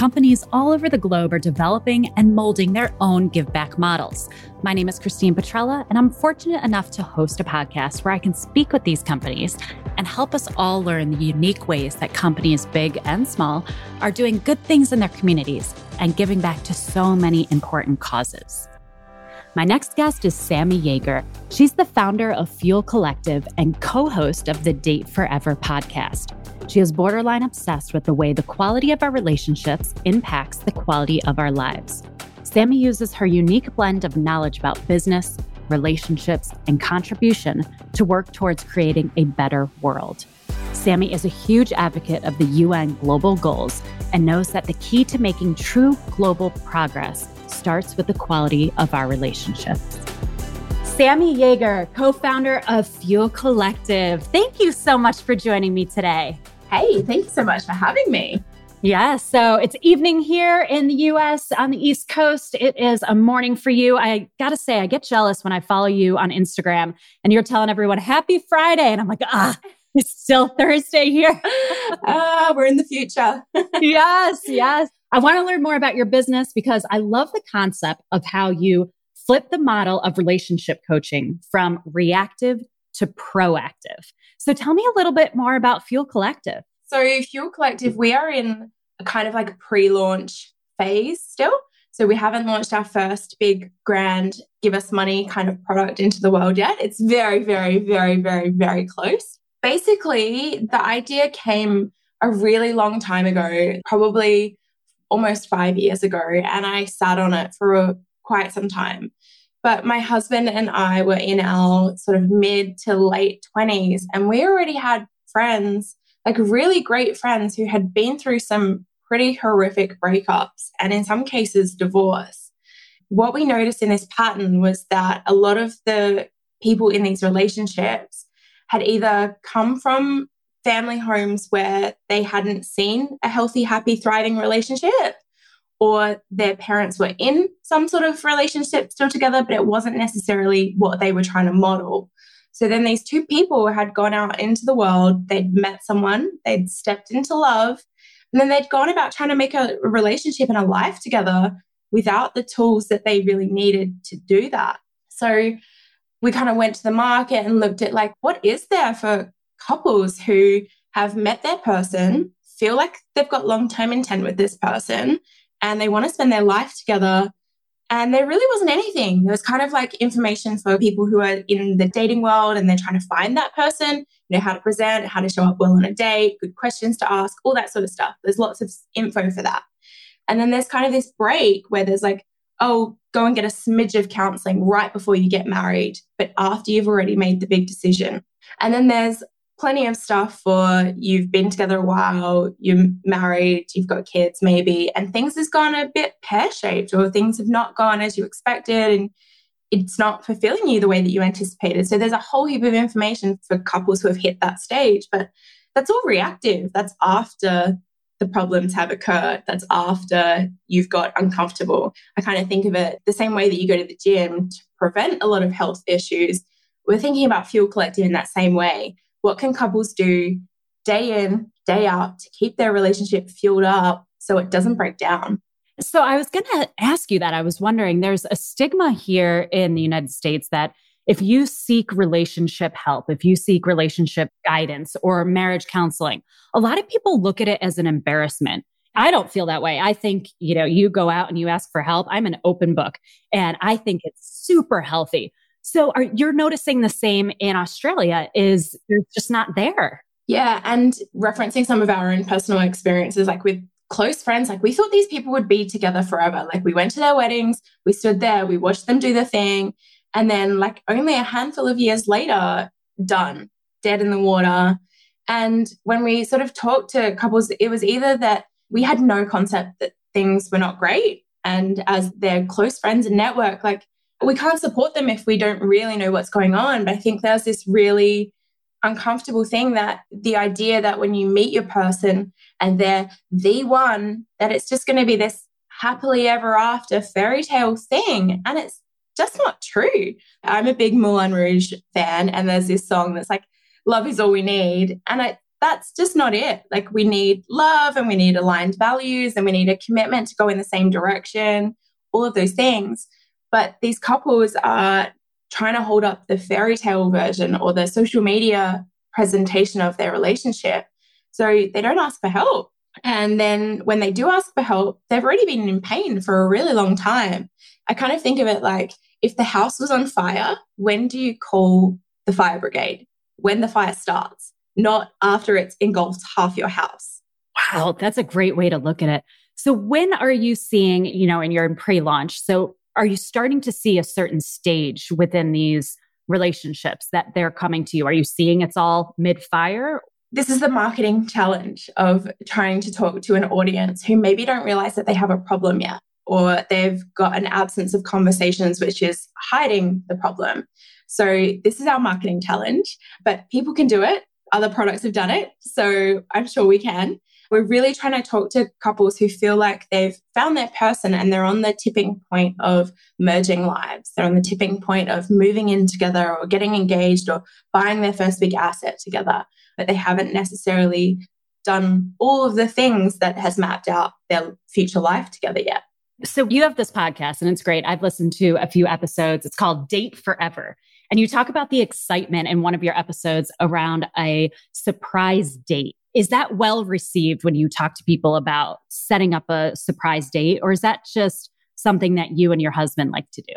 companies all over the globe are developing and molding their own give back models. My name is Christine Petrella, and I'm fortunate enough to host a podcast where I can speak with these companies and help us all learn the unique ways that companies, big and small, are doing good things in their communities and giving back to so many important causes. My next guest is Sammi Jaeger. She's the founder of Fuel Collective and co-host of the Date Forever podcast. She is borderline obsessed with the way the quality of our relationships impacts the quality of our lives. Sammi uses her unique blend of knowledge about business, relationships, and contribution to work towards creating a better world. Sammi is a huge advocate of the UN Global Goals and knows that the key to making true global progress starts with the quality of our relationships. Sammi Jaeger, co-founder of Fuel Collective. Thank you so much for joining me today. Hey, thanks so much for having me. Yes, so it's evening here in the US on the East Coast. It is a morning for you. I got to say, I get jealous when I follow you on Instagram and you're telling everyone, happy Friday. And I'm like, it's still Thursday here. We're in the future. Yes. I want to learn more about your business because I love the concept of how you flip the model of relationship coaching from reactive to proactive. So tell me a little bit more about Fuel Collective. So Fuel Collective, we are in a kind of like a pre-launch phase still. So we haven't launched our first big grand give us money kind of product into the world yet. It's very, very, very, very, very close. Basically, the idea came a really long time ago, probably almost 5 years ago, and I sat on it for quite some time. But my husband and I were in our sort of mid to late 20s, and we already had friends, like really great friends who had been through some pretty horrific breakups and in some cases divorce. What we noticed in this pattern was that a lot of the people in these relationships had either come from family homes where they hadn't seen a healthy, happy, thriving relationship, or their parents were in some sort of relationship still together, but it wasn't necessarily what they were trying to model. So then these two people had gone out into the world, they'd met someone, they'd stepped into love, and then they'd gone about trying to make a relationship and a life together without the tools that they really needed to do that. So we kind of went to the market and looked at like, what is there for couples who have met their person, feel like they've got long-term intent with this person, and they want to spend their life together. And there really wasn't anything. There was kind of like information for people who are in the dating world and they're trying to find that person, you know, how to present, how to show up well on a date, good questions to ask, all that sort of stuff. There's lots of info for that. And then there's kind of this break where there's like, oh, go and get a smidge of counseling right before you get married, but after you've already made the big decision. And then there's plenty of stuff for you've been together a while, you're married, you've got kids maybe, and things has gone a bit pear-shaped or things have not gone as you expected and it's not fulfilling you the way that you anticipated. So there's a whole heap of information for couples who have hit that stage, but that's all reactive. That's after the problems have occurred. That's after you've got uncomfortable. I kind of think of it the same way that you go to the gym to prevent a lot of health issues. We're thinking about Fuel Collective in that same way. What can couples do day in, day out to keep their relationship fueled up so it doesn't break down? So I was going to ask you that. I was wondering, there's a stigma here in the United States that if you seek relationship help, if you seek relationship guidance or marriage counseling, a lot of people look at it as an embarrassment. I don't feel that way. I think, you know, you go out and you ask for help. I'm an open book and I think it's super healthy. So you're noticing the same in Australia is they're just not there. Yeah. And referencing some of our own personal experiences, like with close friends, like we thought these people would be together forever. Like we went to their weddings, we stood there, we watched them do the thing. And then like only a handful of years later, done, dead in the water. And when we sort of talked to couples, it was either that we had no concept that things were not great. And as their close friends and network, like, we can't support them if we don't really know what's going on. But I think there's this really uncomfortable thing that the idea that when you meet your person and they're the one, that it's just going to be this happily ever after fairy tale thing. And it's just not true. I'm a big Moulin Rouge fan and there's this song that's like, love is all we need. And I that's just not it. Like, we need love and we need aligned values and we need a commitment to go in the same direction, all of those things. But these couples are trying to hold up the fairy tale version or the social media presentation of their relationship. So they don't ask for help. And then when they do ask for help, they've already been in pain for a really long time. I kind of think of it like, if the house was on fire, when do you call the fire brigade? When the fire starts, not after it's engulfed half your house. Wow, that's a great way to look at it. So when are you seeing, you know, and you're in pre-launch, so are you starting to see a certain stage within these relationships that they're coming to you? Are you seeing it's all mid-fire? This is the marketing challenge of trying to talk to an audience who maybe don't realize that they have a problem yet, or they've got an absence of conversations, which is hiding the problem. So this is our marketing challenge, but people can do it. Other products have done it, so I'm sure we can. We're really trying to talk to couples who feel like they've found their person and they're on the tipping point of merging lives. They're on the tipping point of moving in together or getting engaged or buying their first big asset together, but they haven't necessarily done all of the things that has mapped out their future life together yet. So you have this podcast and it's great. I've listened to a few episodes. It's called Date Forever. And you talk about the excitement in one of your episodes around a surprise date. Is that well received when you talk to people about setting up a surprise date? Or is that just something that you and your husband like to do?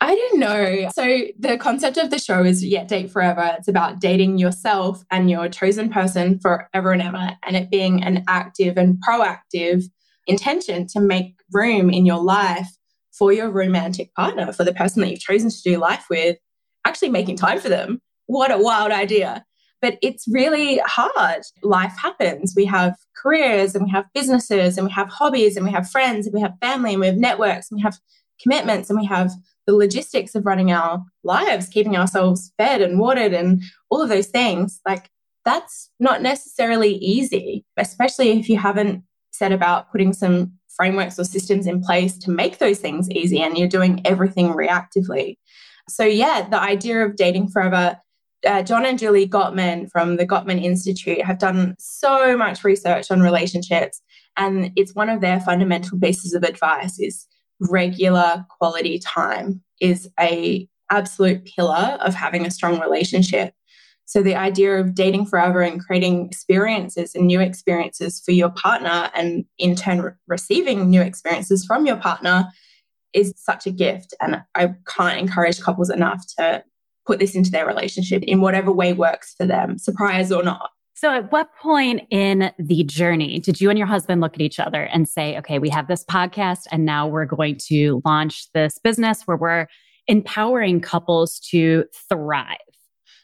I don't know. So the concept of the show is Date Forever. It's about dating yourself and your chosen person forever and ever. And it being an active and proactive intention to make room in your life for your romantic partner, for the person that you've chosen to do life with, actually making time for them. What a wild idea. But it's really hard. Life happens. We have careers and we have businesses and we have hobbies and we have friends and we have family and we have networks and we have commitments and we have the logistics of running our lives, keeping ourselves fed and watered and all of those things. Like, that's not necessarily easy, especially if you haven't set about putting some frameworks or systems in place to make those things easy and you're doing everything reactively. So the idea of Dating Forever, John and Julie Gottman from the Gottman Institute have done so much research on relationships. And it's one of their fundamental pieces of advice is regular quality time is an absolute pillar of having a strong relationship. So the idea of Dating Forever and creating experiences and new experiences for your partner and in turn receiving new experiences from your partner is such a gift. And I can't encourage couples enough to put this into their relationship in whatever way works for them, surprise or not. So at what point in the journey did you and your husband look at each other and say, okay, we have this podcast and now we're going to launch this business where we're empowering couples to thrive?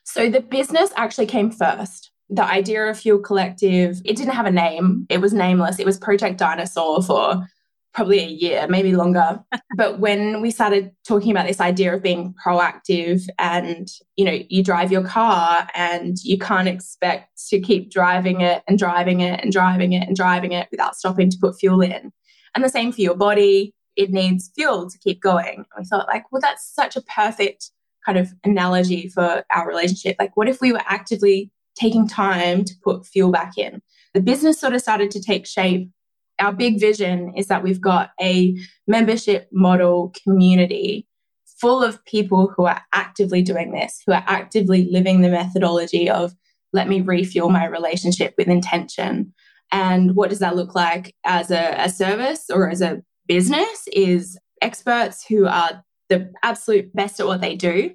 So the business actually came first. The idea of Fuel Collective, it didn't have a name. It was nameless. It was Project Dinosaur for probably a year, maybe longer. But when we started talking about this idea of being proactive and, you know, you drive your car and you can't expect to keep driving it and driving it and driving it and driving it without stopping to put fuel in. And the same for your body, it needs fuel to keep going. And we thought like, well, that's such a perfect kind of analogy for our relationship. Like, what if we were actively taking time to put fuel back in? The business sort of started to take shape. Our big vision is that we've got a membership model community full of people who are actively doing this, who are actively living the methodology of let me refuel my relationship with intention. And what does that look like as a service or as a business is experts who are the absolute best at what they do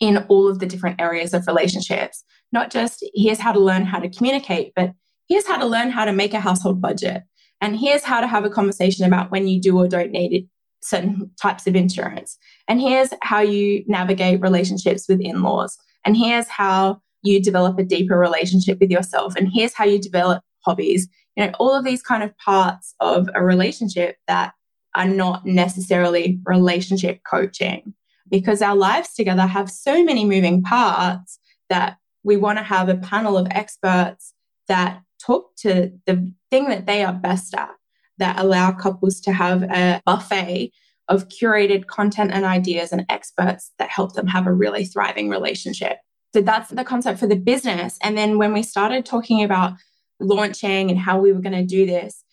in all of the different areas of relationships. Not just here's how to learn how to communicate, but here's how to learn how to make a household budget. And here's how to have a conversation about when you do or don't need it, certain types of insurance. And here's how you navigate relationships with in-laws. And here's how you develop a deeper relationship with yourself. And here's how you develop hobbies. You know, all of these kind of parts of a relationship that are not necessarily relationship coaching, because our lives together have so many moving parts that we want to have a panel of experts that talk to the thing that they are best at, that allow couples to have a buffet of curated content and ideas and experts that help them have a really thriving relationship. So that's the concept for the business. And then when we started talking about launching and how we were going to do this,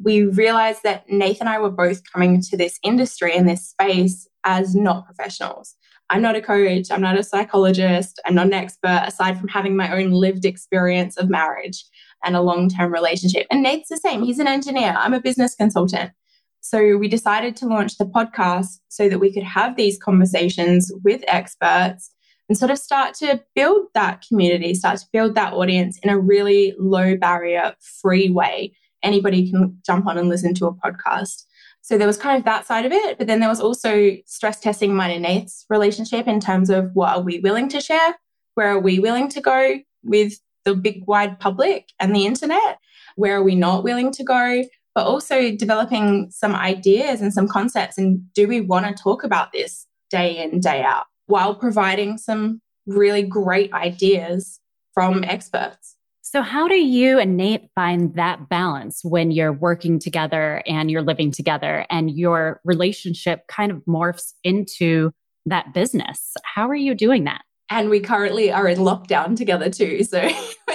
we realized that Nathan and I were both coming to this industry and this space as not professionals. I'm not a coach. I'm not a psychologist. I'm not an expert, aside from having my own lived experience of marriage and a long-term relationship. And Nate's the same. He's an engineer. I'm a business consultant. So we decided to launch the podcast so that we could have these conversations with experts and sort of start to build that community, start to build that audience in a really low barrier, free way. Anybody can jump on and listen to a podcast. So there was kind of that side of it. But then there was also stress testing mine and Nate's relationship in terms of what are we willing to share? Where are we willing to go with the big wide public and the internet? Where are we not willing to go? But also developing some ideas and some concepts. And do we want to talk about this day in, day out, while providing some really great ideas from experts? So how do you and Nate find that balance when you're working together and you're living together and your relationship kind of morphs into that business? How are you doing that? And we currently are in lockdown together too. So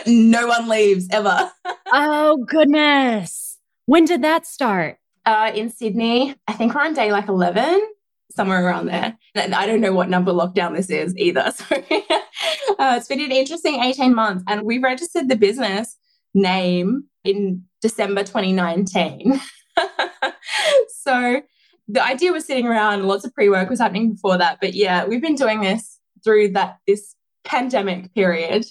no one leaves ever. Oh, goodness. When did that start? In Sydney. I think we're on day like 11, somewhere around there. And I don't know what number lockdown this is either. So it's been an interesting 18 months. And we registered the business name in December 2019. So the idea was sitting around, lots of pre-work was happening before that. But yeah, we've been doing this through this pandemic period.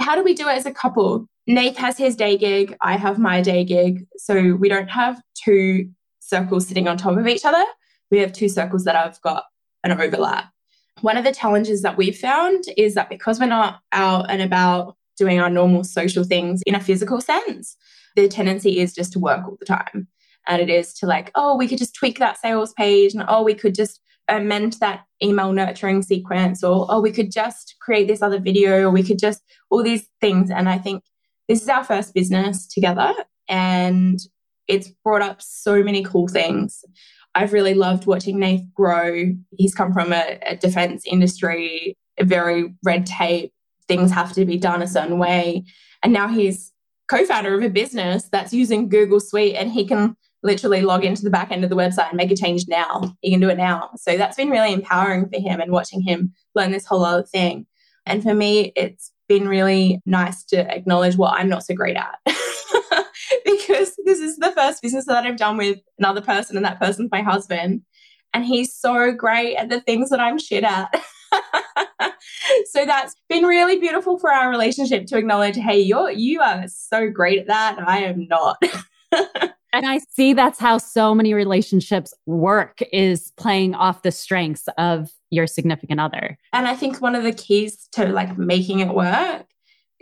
How do we do it as a couple? Nate has his day gig. I have my day gig. So we don't have two circles sitting on top of each other. We have two circles that have got an overlap. One of the challenges that we've found is that because we're not out and about doing our normal social things in a physical sense, the tendency is just to work all the time. And it is to like, oh, we could just tweak that sales page, and oh, we could just amend that email nurturing sequence, or oh, we could just create this other video, or we could just all these things. And I think this is our first business together and it's brought up so many cool things. I've really loved watching Nate grow. He's come from a defense industry, a very red tape. Things have to be done a certain way. And now he's co-founder of a business that's using Google Suite, and he can literally log into the back end of the website and make a change now. He can do it now. So that's been really empowering for him, and watching him learn this whole other thing. And for me, it's been really nice to acknowledge what I'm not so great at. Because this is the first business that I've done with another person, and that person's my husband. And he's so great at the things that I'm shit at. So that's been really beautiful for our relationship, to acknowledge, hey, you are so great at that. I am not. And I see that's how so many relationships work, is playing off the strengths of your significant other. And I think one of the keys to like making it work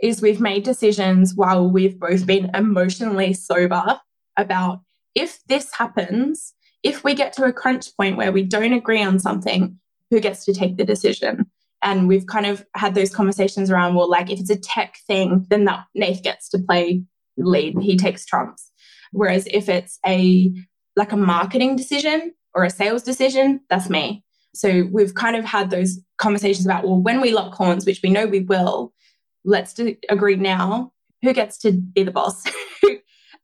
is we've made decisions while we've both been emotionally sober about, if this happens, if we get to a crunch point where we don't agree on something, who gets to take the decision? And we've kind of had those conversations around, well, like if it's a tech thing, then that Nath gets to play lead. He takes trumps. Whereas if it's a marketing decision or a sales decision, that's me. So we've kind of had those conversations about, well, when we lock horns, which we know we will, let's agree now who gets to be the boss.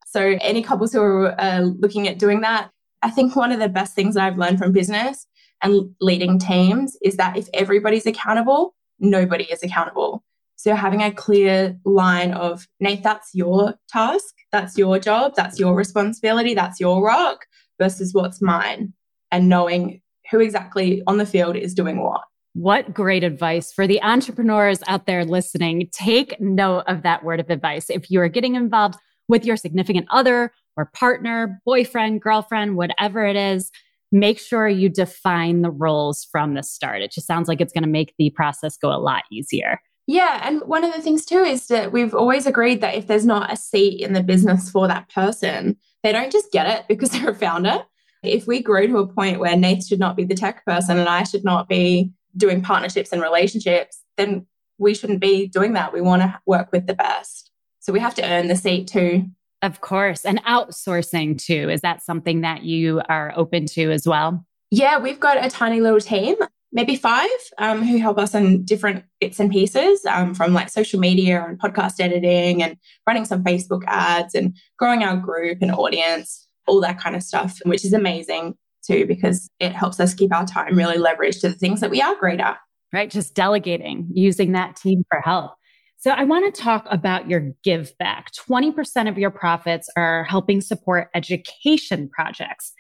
So any couples who are looking at doing that, I think one of the best things that I've learned from business and leading teams is that if everybody's accountable, nobody is accountable. So having a clear line of, Nate, that's your task, that's your job, that's your responsibility, that's your rock, versus what's mine, and knowing who exactly on the field is doing what. What great advice for the entrepreneurs out there listening. Take note of that word of advice. If you are getting involved with your significant other or partner, boyfriend, girlfriend, whatever it is, make sure you define the roles from the start. It just sounds like it's going to make the process go a lot easier. Yeah. And one of the things too is that we've always agreed that if there's not a seat in the business for that person, they don't just get it because they're a founder. If we grow to a point where Nate should not be the tech person and I should not be doing partnerships and relationships, then we shouldn't be doing that. We want to work with the best. So we have to earn the seat too. Of course. And outsourcing too. Is that something that you are open to as well? Yeah, we've got a tiny little team. maybe five, who help us in different bits and pieces, from like social media and podcast editing and running some Facebook ads and growing our group and audience, all that kind of stuff, which is amazing too, because it helps us keep our time really leveraged to the things that we are great at. Right. Just delegating, using that team for help. So I want to talk about your give back. 20% of your profits are helping support education projects.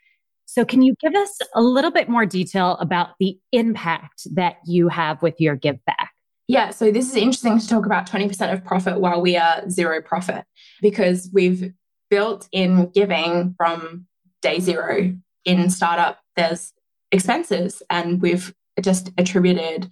So can you give us a little bit more detail about the impact that you have with your give back? Yeah, so this is interesting to talk about 20% of profit while we are zero profit, because we've built in giving from day zero. In startup, there's expenses, and we've just attributed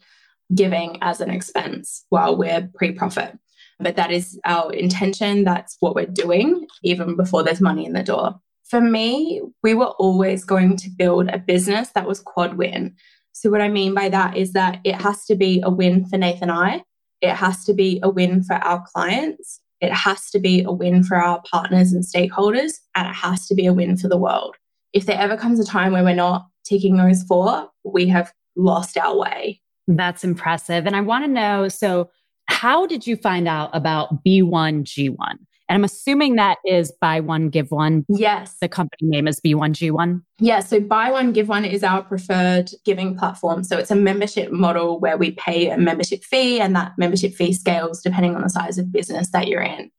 giving as an expense while we're pre-profit. But that is our intention. That's what we're doing even before there's money in the door. For me, we were always going to build a business that was quad win. So what I mean by that is that it has to be a win for Nathan and I. It has to be a win for our clients. It has to be a win for our partners and stakeholders. And it has to be a win for the world. If there ever comes a time where we're not ticking those four, we have lost our way. That's impressive. And I want to know, so how did you find out about B1G1? And I'm assuming that is Buy One, Give One. Yes. The company name is B1G1. Yeah. So Buy One, Give One is our preferred giving platform. So it's a membership model where we pay a membership fee, and that membership fee scales depending on the size of business that you're in.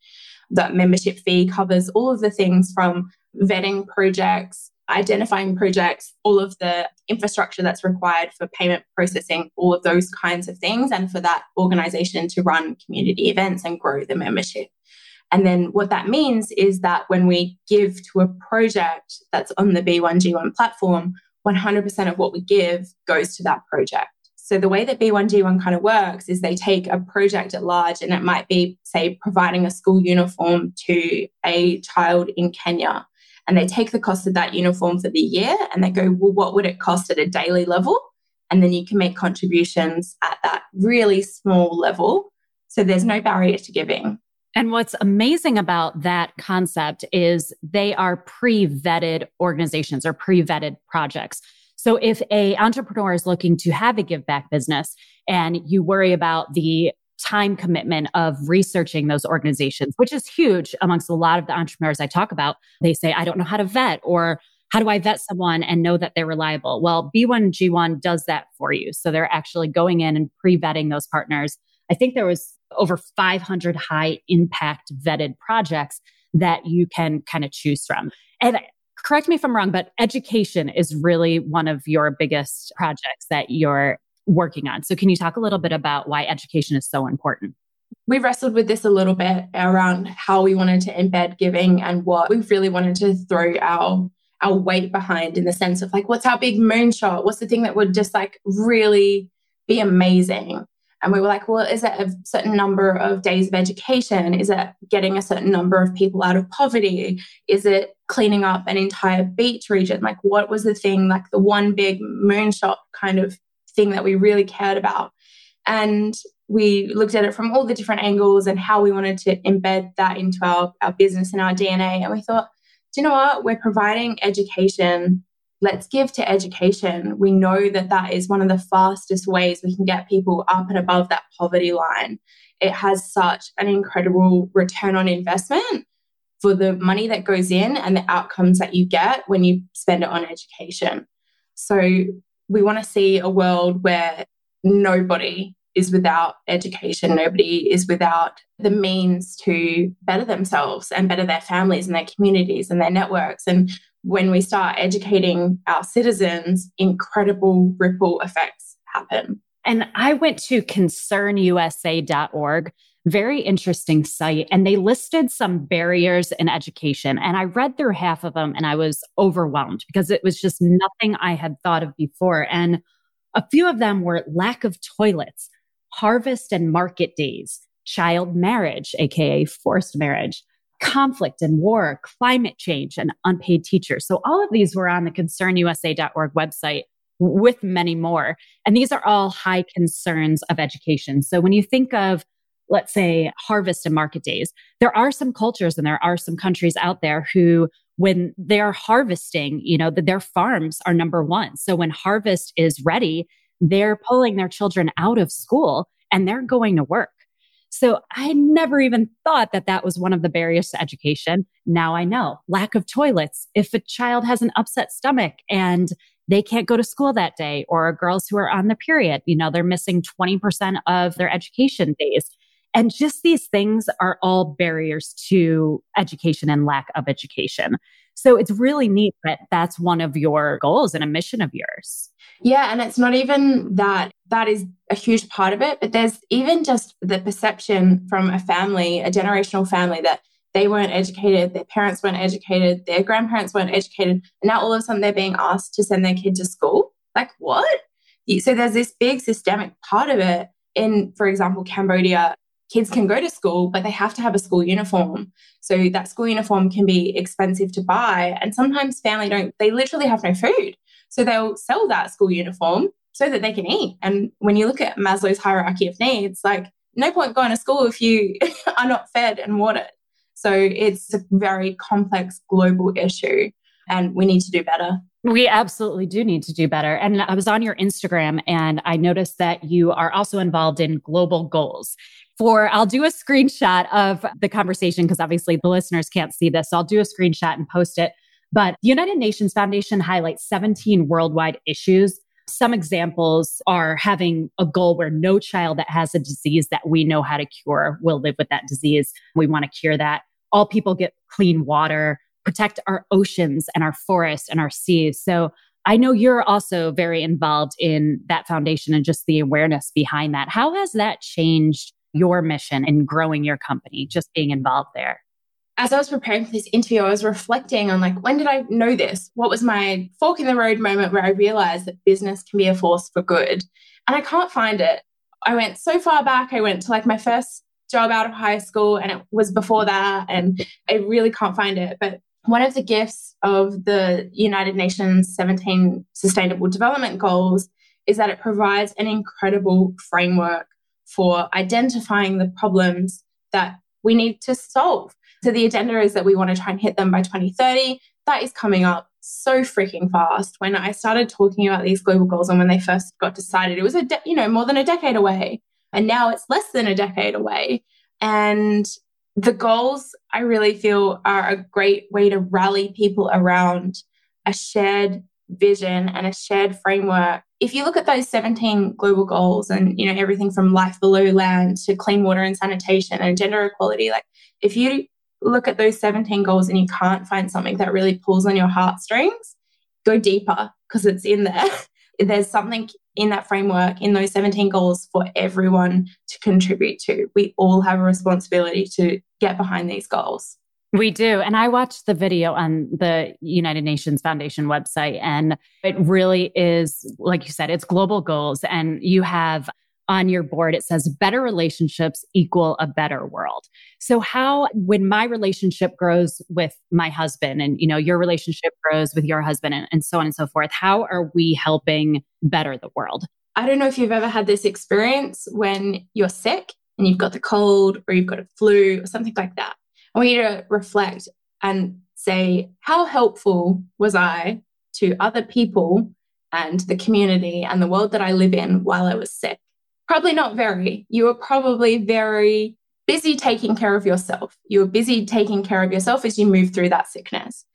That membership fee covers all of the things from vetting projects, identifying projects, all of the infrastructure that's required for payment processing, all of those kinds of things, and for that organization to run community events and grow the membership. And then what that means is that when we give to a project that's on the B1G1 platform, 100% of what we give goes to that project. So the way that B1G1 kind of works is they take a project at large, and it might be, say, providing a school uniform to a child in Kenya. And they take the cost of that uniform for the year, and they go, well, what would it cost at a daily level? And then you can make contributions at that really small level. So there's no barrier to giving. And what's amazing about that concept is they are pre-vetted organizations or pre-vetted projects. So if an entrepreneur is looking to have a give back business and you worry about the time commitment of researching those organizations, which is huge amongst a lot of the entrepreneurs I talk about. They say, I don't know how to vet, or how do I vet someone and know that they're reliable? Well, B1G1 does that for you. So they're actually going in and pre-vetting those partners. I think there was over 500 high impact vetted projects that you can kind of choose from. And correct me if I'm wrong, but education is really one of your biggest projects that you're working on. So can you talk a little bit about why education is so important? We wrestled with this a little bit around how we wanted to embed giving and what we really wanted to throw our weight behind, in the sense of like, what's our big moonshot? What's the thing that would just like really be amazing? And we were like, well, is it a certain number of days of education? Is it getting a certain number of people out of poverty? Is it cleaning up an entire beach region? Like, what was the thing, like the one big moonshot kind of thing that we really cared about? And we looked at it from all the different angles and how we wanted to embed that into our business and our DNA. And we thought, do you know what? We're providing education. Let's give to education. We know that that is one of the fastest ways we can get people up and above that poverty line. It has such an incredible return on investment for the money that goes in and the outcomes that you get when you spend it on education. So we want to see a world where nobody is without education. Nobody is without the means to better themselves and better their families and their communities and their networks. And when we start educating our citizens, incredible ripple effects happen. And I went to ConcernUSA.org, very interesting site, and they listed some barriers in education. And I read through half of them and I was overwhelmed because it was just nothing I had thought of before. And a few of them were lack of toilets, harvest and market days, child marriage, aka forced marriage, conflict and war, climate change, and unpaid teachers. So all of these were on the ConcernUSA.org website with many more. And these are all high concerns of education. So when you think of, let's say, harvest and market days, there are some cultures and there are some countries out there who, when they're harvesting, you know, that their farms are number one. So when harvest is ready, They're pulling their children out of school and they're going to work. So I never even thought that that was one of the barriers to education. Now I know. Lack of toilets. If a child has an upset stomach and they can't go to school that day, or girls who are on the period, you know, they're missing 20% of their education days. And just these things are all barriers to education and lack of education. So it's really neat that that's one of your goals and a mission of yours. Yeah. And it's not even that. That is a huge part of it. But there's even just the perception from a family, a generational family, that they weren't educated, their parents weren't educated, their grandparents weren't educated. And now all of a sudden they're being asked to send their kid to school. Like, what? So there's this big systemic part of it. In, for example, Cambodia, kids can go to school, but they have to have a school uniform. So that school uniform can be expensive to buy. And sometimes family they literally have no food. So they'll sell that school uniform so that they can eat. And when you look at Maslow's hierarchy of needs, like, no point going to school if you are not fed and watered. So it's a very complex global issue and we need to do better. We absolutely do need to do better. And I was on your Instagram and I noticed that you are also involved in global goals. I'll do a screenshot of the conversation because obviously the listeners can't see this. So I'll do a screenshot and post it. But the United Nations Foundation highlights 17 worldwide issues. Some examples are having a goal where no child that has a disease that we know how to cure will live with that disease. We want to cure that. All people get clean water, protect our oceans and our forests and our seas. So I know you're also very involved in that foundation and just the awareness behind that. How has that changed your mission and growing your company, just being involved there? As I was preparing for this interview, I was reflecting on, like, when did I know this? What was my fork in the road moment where I realized that business can be a force for good? And I can't find it. I went so far back. I went to like my first job out of high school and it was before that. And I really can't find it. But one of the gifts of the United Nations 17 Sustainable Development Goals is that it provides an incredible framework for identifying the problems that we need to solve. So the agenda is that we want to try and hit them by 2030. That is coming up so freaking fast. When I started talking about these global goals and when they first got decided, it was more than a decade away. And now it's less than a decade away. And the goals, I really feel, are a great way to rally people around a shared vision and a shared framework. If you look at those 17 global goals and, you know, everything from life below land to clean water and sanitation and gender equality, like, if you look at those 17 goals and you can't find something that really pulls on your heartstrings, go deeper, because it's in there. There's something in that framework, in those 17 goals, for everyone to contribute to. We all have a responsibility to get behind these goals. We do. And I watched the video on the United Nations Foundation website, and it really is, like you said, it's global goals. And you have on your board, it says better relationships equal a better world. So how, when my relationship grows with my husband and, you know, your relationship grows with your husband and so on and so forth, how are we helping better the world? I don't know if you've ever had this experience when you're sick and you've got the cold or you've got a flu or something like that. I want you to reflect and say, how helpful was I to other people and the community and the world that I live in while I was sick? Probably not very. You were probably very busy taking care of yourself. You were busy taking care of yourself as you move through that sickness.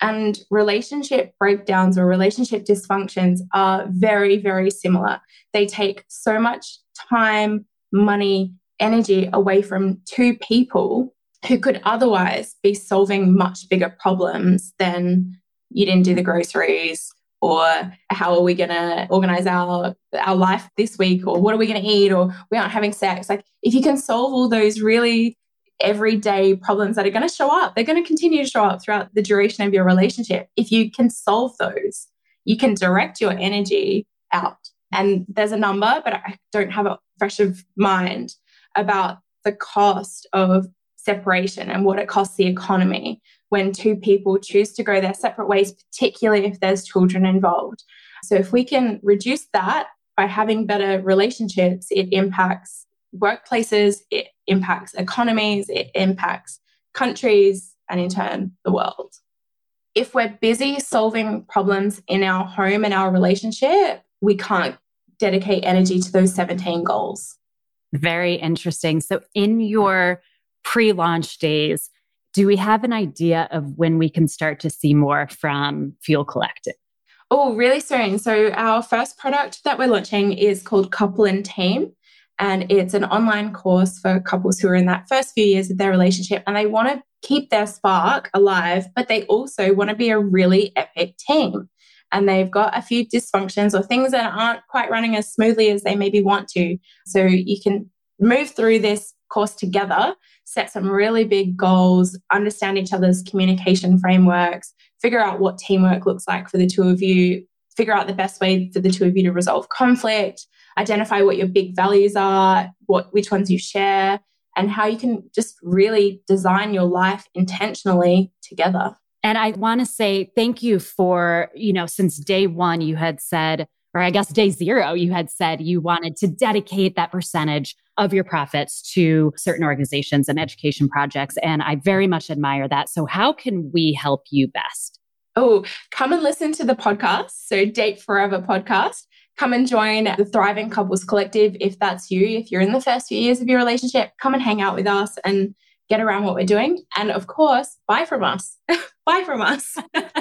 And relationship breakdowns or relationship dysfunctions are very, very similar. They take so much time, money, energy away from two people who could otherwise be solving much bigger problems than you didn't do the groceries, or how are we going to organize our life this week, or what are we going to eat, or we aren't having sex. Like, if you can solve all those really everyday problems that are going to show up, they're going to continue to show up throughout the duration of your relationship. If you can solve those, you can direct your energy out. And there's a number, but I don't have it fresh of mind, about the cost of separation and what it costs the economy when two people choose to go their separate ways, particularly if there's children involved. So if we can reduce that by having better relationships, it impacts workplaces, it impacts economies, it impacts countries, and in turn, the world. If we're busy solving problems in our home and our relationship, we can't dedicate energy to those 17 goals. Very interesting. So in your pre-launch days, do we have an idea of when we can start to see more from Fuel Collective? Oh, really soon. So our first product that we're launching is called Couple and Team. And it's an online course for couples who are in that first few years of their relationship and they want to keep their spark alive, but they also want to be a really epic team. And they've got a few dysfunctions or things that aren't quite running as smoothly as they maybe want to. So you can move through this course together, set some really big goals, understand each other's communication frameworks, figure out what teamwork looks like for the two of you, figure out the best way for the two of you to resolve conflict, identify what your big values are, which ones you share, and how you can just really design your life intentionally together. And I want to say thank you for, since day one, you had said, or I guess day zero, you had said you wanted to dedicate that percentage of your profits to certain organizations and education projects. And I very much admire that. So how can we help you best? Oh, come and listen to the podcast. So Date Forever podcast. Come and join the Thriving Couples Collective. If that's you, if you're in the first few years of your relationship, come and hang out with us and get around what we're doing. And of course, buy from us. Buy from us. Well,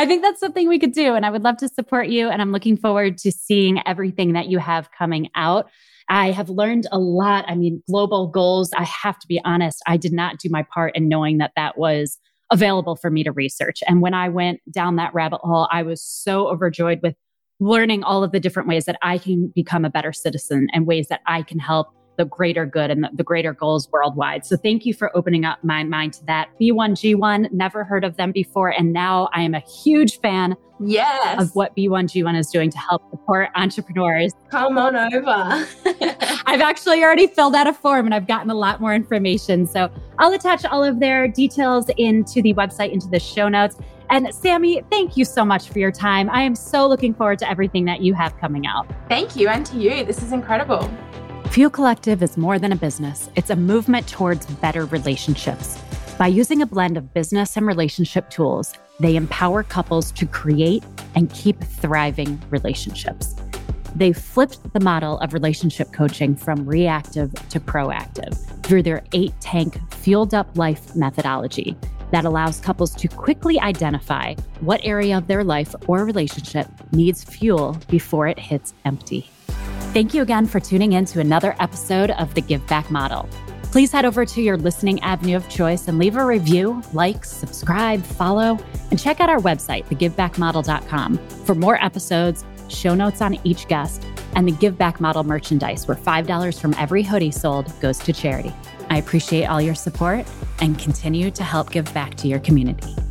I think that's something we could do. And I would love to support you. And I'm looking forward to seeing everything that you have coming out. I have learned a lot. I mean, global goals, I have to be honest, I did not do my part in knowing that that was available for me to research. And when I went down that rabbit hole, I was so overjoyed with learning all of the different ways that I can become a better citizen and ways that I can help the greater good and the greater goals worldwide. So thank you for opening up my mind to that. B1G1, never heard of them before. And now I am a huge fan of what B1G1 is doing to help support entrepreneurs. Come on over. I've actually already filled out a form and I've gotten a lot more information. So I'll attach all of their details into the website, into the show notes. And Sammi, thank you so much for your time. I am so looking forward to everything that you have coming out. Thank you. And to you. This is incredible. Fuel Collective is more than a business. It's a movement towards better relationships. By using a blend of business and relationship tools, they empower couples to create and keep thriving relationships. They flipped the model of relationship coaching from reactive to proactive through their 8-tank Fueled Up Life methodology that allows couples to quickly identify what area of their life or relationship needs fuel before it hits empty. Thank you again for tuning in to another episode of The Give Back Model. Please head over to your listening avenue of choice and leave a review, like, subscribe, follow, and check out our website, thegivebackmodel.com, for more episodes, show notes on each guest, and the Give Back Model merchandise, where $5 from every hoodie sold goes to charity. I appreciate all your support and continue to help give back to your community.